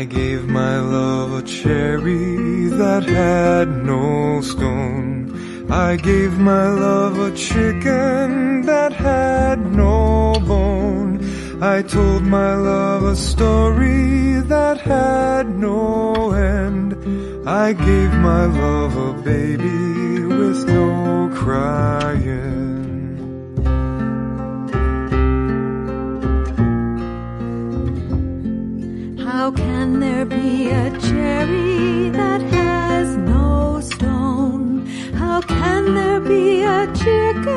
I gave my love a cherry that had no stone. I gave my love a chicken that had no bone. I told my love a story that had no end. I gave my love a baby with no crying.How can there be a cherry that has no stone? How can there be a chicken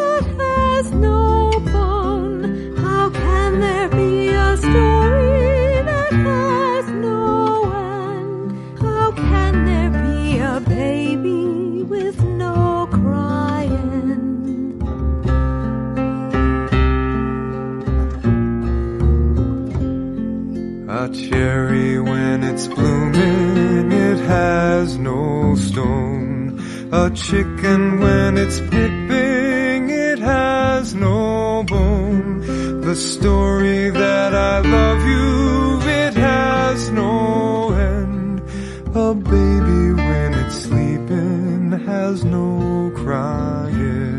that has no bone? How can there be a story that has no end? How can there be a baby with no crying?A cherry when it's blooming, it has no stone. A chicken when it's pipping, it has no bone. The story that I love you, it has no end. A baby when it's sleeping has no crying.